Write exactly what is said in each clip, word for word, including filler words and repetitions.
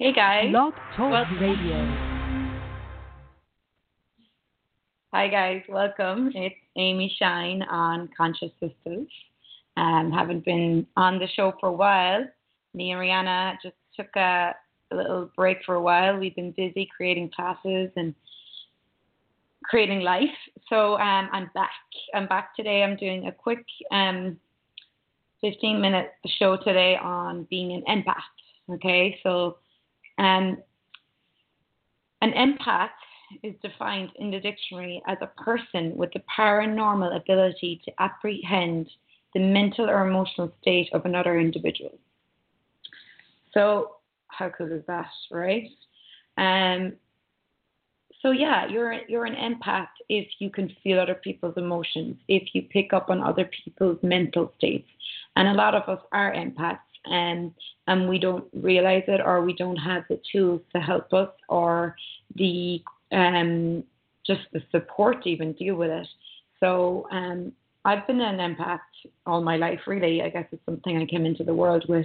Hey guys. Love Talk Radio. Hi guys, welcome. It's Amy Shine on Conscious Sisters. Um, haven't been on the show for a while. Me and Rihanna just took a little break for a while. We've been busy creating classes and creating life. So um, I'm back. I'm back today. I'm doing a quick um, fifteen minute show today on being an empath. Okay, so... Um, an empath is defined in the dictionary as a person with the paranormal ability to apprehend the mental or emotional state of another individual. So how cool is that, right? Um, so yeah, you're you're an empath if you can feel other people's emotions, if you pick up on other people's mental states. And a lot of us are empaths. And, and we don't realize it, or we don't have the tools to help us, or the um, just the support to even deal with it. So um, I've been an empath all my life, really. I guess it's something I came into the world with.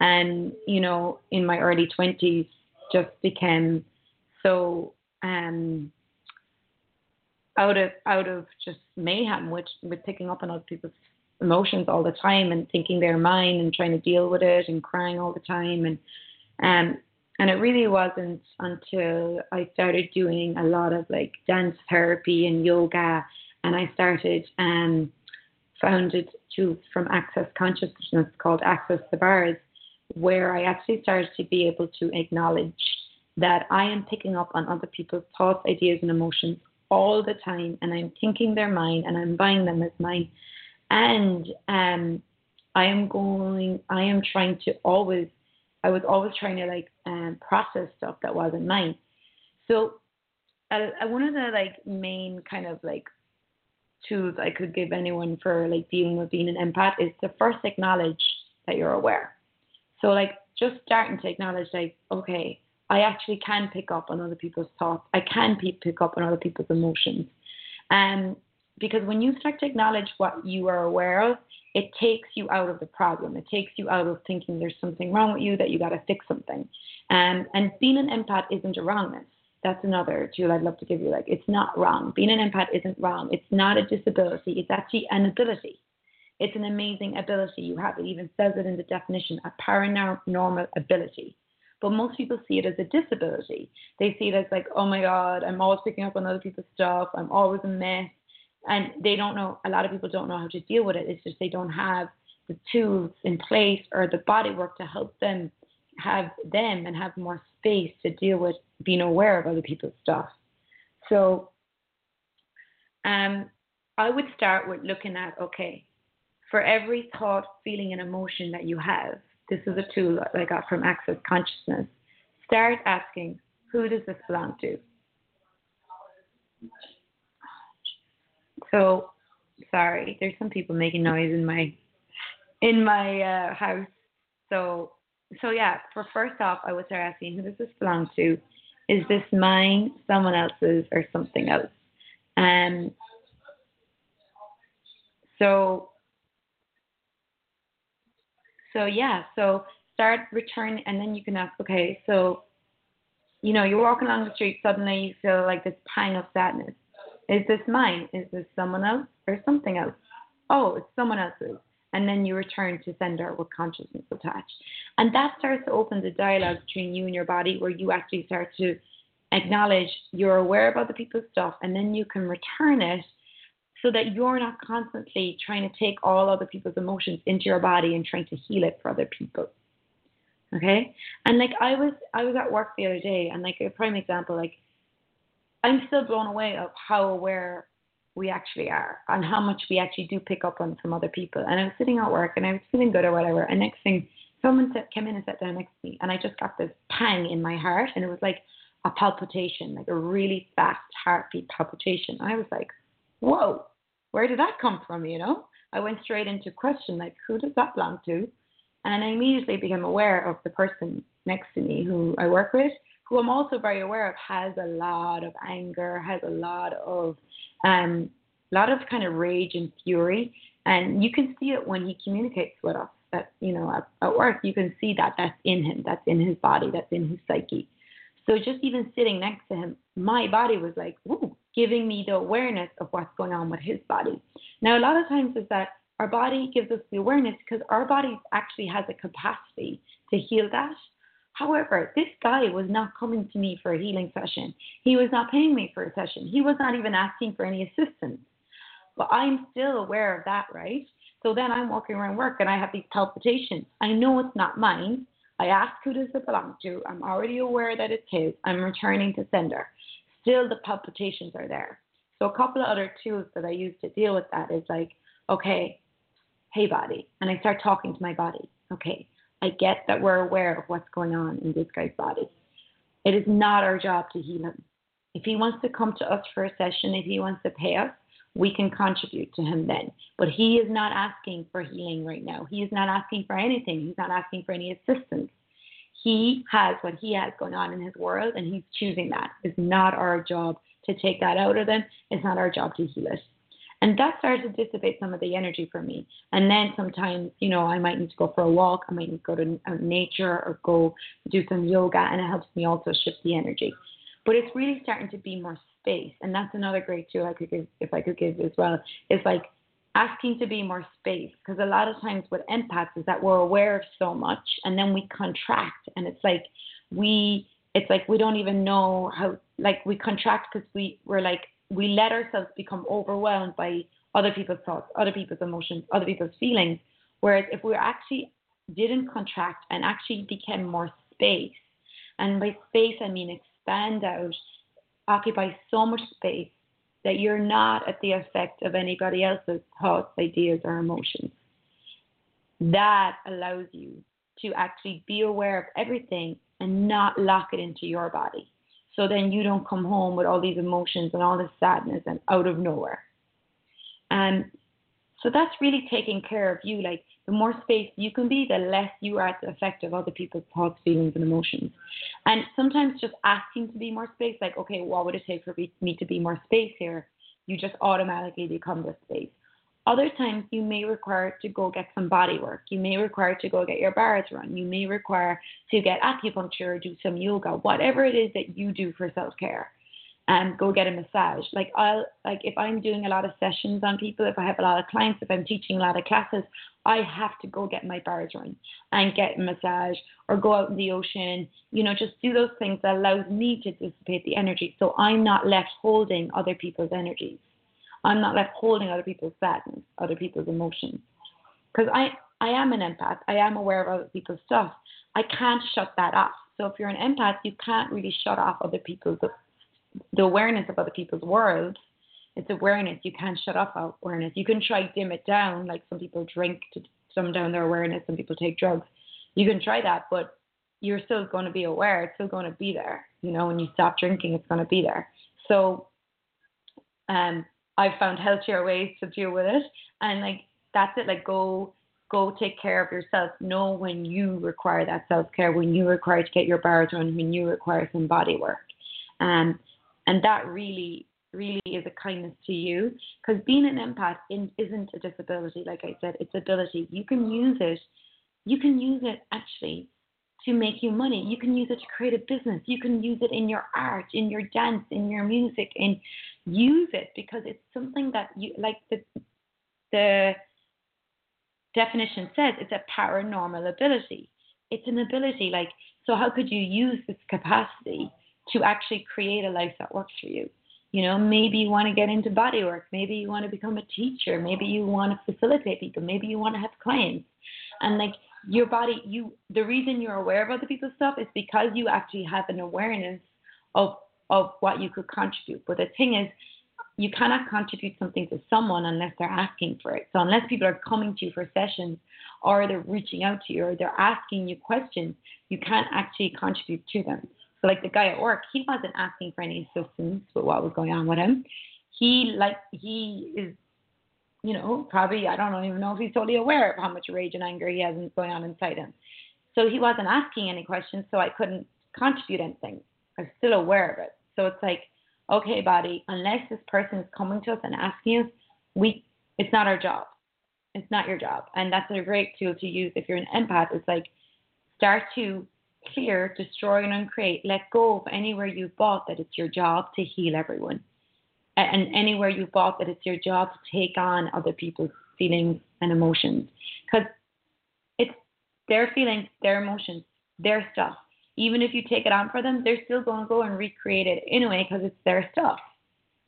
And, you know, in my early twenties, just became so um, out of out of just mayhem, which with picking up on other people's emotions all the time and thinking they're mine and trying to deal with it and crying all the time. And um, and it really wasn't until I started doing a lot of like dance therapy and yoga, and I started um, founded two from Access Consciousness called Access the Bars, where I actually started to be able to acknowledge that I am picking up on other people's thoughts, ideas and emotions all the time, and I'm thinking they're mine and I'm buying them as mine. And um, I am going, I am trying to always, I was always trying to like um, process stuff that wasn't mine. So uh, one of the like main kind of like tools I could give anyone for like dealing with being an empath is to first acknowledge that you're aware. So like just starting to acknowledge like, okay, I actually can pick up on other people's thoughts. I can pick up on other people's emotions. Um, Because when you start to acknowledge what you are aware of, it takes you out of the problem. It takes you out of thinking there's something wrong with you, that you got to fix something. Um, and being an empath isn't a wrongness. That's another tool I'd love to give you. Like, it's not wrong. Being an empath isn't wrong. It's not a disability. It's actually an ability. It's an amazing ability you have. It even says it in the definition, a paranormal ability. But most people see it as a disability. They see it as like, oh, my God, I'm always picking up on other people's stuff. I'm always a mess. And they don't know, a lot of people don't know how to deal with it. It's just they don't have the tools in place or the bodywork to help them have them and have more space to deal with being aware of other people's stuff. So um, I would start with looking at, okay, for every thought, feeling, and emotion that you have, this is a tool that I got from Access Consciousness, start asking, who does this belong to? So, sorry, there's some people making noise in my in my uh, house. So, so yeah, for first off, I would start asking, who does this belong to? Is this mine, someone else's, or something else? Um, so, so yeah, so start returning, and then you can ask, okay, so, you know, you're walking along the street, suddenly you feel like this pang of sadness. Is this mine? Is this someone else or something else? Oh, it's someone else's. And then you return to sender with consciousness attached. And that starts to open the dialogue between you and your body, where you actually start to acknowledge you're aware of other people's stuff, and then you can return it so that you're not constantly trying to take all other people's emotions into your body and trying to heal it for other people. Okay? And like I was I was at work the other day, and like a prime example, like I'm still blown away of how aware we actually are and how much we actually do pick up on from other people. And I was sitting at work and I was feeling good or whatever. And next thing, someone came in and sat down next to me, and I just got this pang in my heart, and it was like a palpitation, like a really fast heartbeat palpitation. I was like, whoa, where did that come from, you know? I went straight into question, like, who does that belong to? And I immediately became aware of the person next to me who I work with, who I'm also very aware of has a lot of anger, has a lot of um, lot of kind of rage and fury. And you can see it when he communicates with us, that, you know, at, at work, you can see that that's in him, that's in his body, that's in his psyche. So just even sitting next to him, my body was like, ooh, giving me the awareness of what's going on with his body. Now, a lot of times is that our body gives us the awareness because our body actually has a capacity to heal that. However, this guy was not coming to me for a healing session. He was not paying me for a session. He was not even asking for any assistance. But I'm still aware of that, right? So then I'm walking around work and I have these palpitations. I know it's not mine. I ask, who does it belong to? I'm already aware that it's his. I'm returning to sender. Still, the palpitations are there. So a couple of other tools that I use to deal with that is like, okay, hey, body. And I start talking to my body. Okay, I get that we're aware of what's going on in this guy's body. It is not our job to heal him. If he wants to come to us for a session, if he wants to pay us, we can contribute to him then. But he is not asking for healing right now. He is not asking for anything. He's not asking for any assistance. He has what he has going on in his world, and he's choosing that. It's not our job to take that out of them. It's not our job to heal it. And that started to dissipate some of the energy for me. And then sometimes, you know, I might need to go for a walk. I might need to go to nature or go do some yoga, and it helps me also shift the energy. But it's really starting to be more space. And that's another great tool I could give, if I could give as well, is like asking to be more space. Because a lot of times with empaths is that we're aware of so much and then we contract. And it's like we, it's like we don't even know how, like we contract because we, we're like, we let ourselves become overwhelmed by other people's thoughts, other people's emotions, other people's feelings. Whereas if we actually didn't contract and actually became more space, and by space, I mean expand out, occupy so much space that you're not at the effect of anybody else's thoughts, ideas, or emotions. That allows you to actually be aware of everything and not lock it into your body. So then you don't come home with all these emotions and all this sadness and out of nowhere. And um, so that's really taking care of you. Like the more space you can be, the less you are at the effect of other people's thoughts, feelings, and emotions. And sometimes just asking to be more space, like, okay, what would it take for me to be more space here? You just automatically become the space. Other times you may require to go get some body work. You may require to go get your bars run. You may require to get acupuncture or do some yoga, whatever it is that you do for self-care, and um, go get a massage. Like I'll, like if I'm doing a lot of sessions on people, if I have a lot of clients, if I'm teaching a lot of classes, I have to go get my bars run and get a massage or go out in the ocean, you know, just do those things that allows me to dissipate the energy. So I'm not left holding other people's energies. I'm not left holding other people's sadness, other people's emotions. Because I, I am an empath. I am aware of other people's stuff. I can't shut that off. So if you're an empath, you can't really shut off other people's, the awareness of other people's world. It's awareness. You can't shut off awareness. You can try dim it down, like some people drink to dumb down their awareness. Some people take drugs. You can try that, but you're still going to be aware. It's still going to be there. You know, when you stop drinking, it's going to be there. So, um. I've found healthier ways to deal with it. And like, that's it. Like go, go take care of yourself. Know when you require that self-care, when you require to get your bars on, when you require some body work. Um, and that really, really is a kindness to you, because being an empath in, isn't a disability. Like I said, it's ability. You can use it. You can use it actually to make you money. You can use it to create a business. You can use it in your art, in your dance, in your music, and use it because it's something that you, like the, the definition says, it's a paranormal ability. It's an ability. Like, so how could you use this capacity to actually create a life that works for you? You know, maybe you want to get into body work. Maybe you want to become a teacher. Maybe you want to facilitate people. Maybe you want to have clients. And like, your body, you, the reason you're aware of other people's stuff is because you actually have an awareness of, of what you could contribute. But the thing is, you cannot contribute something to someone unless they're asking for it. So unless people are coming to you for sessions, or they're reaching out to you, or they're asking you questions, you can't actually contribute to them. So like the guy at work, he wasn't asking for any assistance with what was going on with him. He like he is, you know, probably, I don't even know if he's totally aware of how much rage and anger he has going on inside him. So he wasn't asking any questions, so I couldn't contribute anything. I'm still aware of it. So it's like, okay, body, unless this person is coming to us and asking us, we it's not our job. It's not your job. And that's a great tool to use if you're an empath. It's like, start to clear, destroy, and uncreate. Let go of anywhere you thought that it's your job to heal everyone. And anywhere you thought that it's your job to take on other people's feelings and emotions. Because it's their feelings, their emotions, their stuff. Even if you take it on for them, they're still going to go and recreate it anyway because it's their stuff.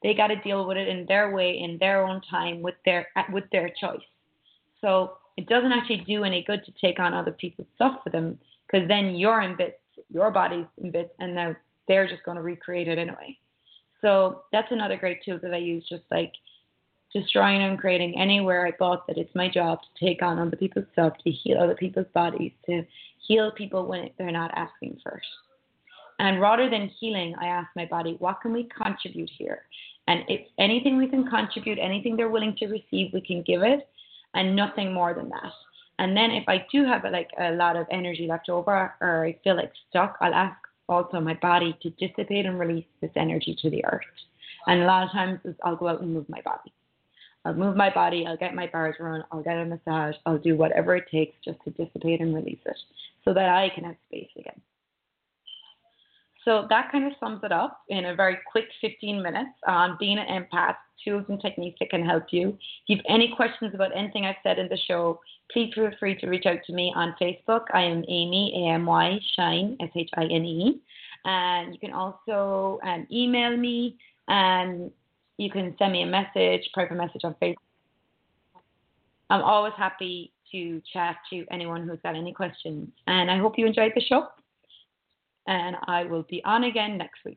They got to deal with it in their way, in their own time, with their with their choice. So it doesn't actually do any good to take on other people's stuff for them, because then you're in bits, your body's in bits, and they're, they're just going to recreate it anyway. So that's another great tool that I use, just like destroying and creating anywhere I thought that it's my job to take on other people's stuff, to heal other people's bodies, to heal people when they're not asking first. And rather than healing, I ask my body, what can we contribute here? And if anything we can contribute, anything they're willing to receive, we can give it, and nothing more than that. And then if I do have a, like a lot of energy left over, or I feel like stuck, I'll ask also my body to dissipate and release this energy to the earth. And a lot of times I'll go out and move my body. I'll move my body, I'll get my bars run, I'll get a massage, I'll do whatever it takes just to dissipate and release it so that I can have space again. So that kind of sums it up in a very quick fifteen minutes on being an empath, tools and techniques that can help you. If you have any questions about anything I've said in the show, please feel free to reach out to me on Facebook. I am Amy, A M Y, Shine, S H I N E. And you can also um, email me, and you can send me a message, private message on Facebook. I'm always happy to chat to anyone who's got any questions. And I hope you enjoyed the show. And I will be on again next week.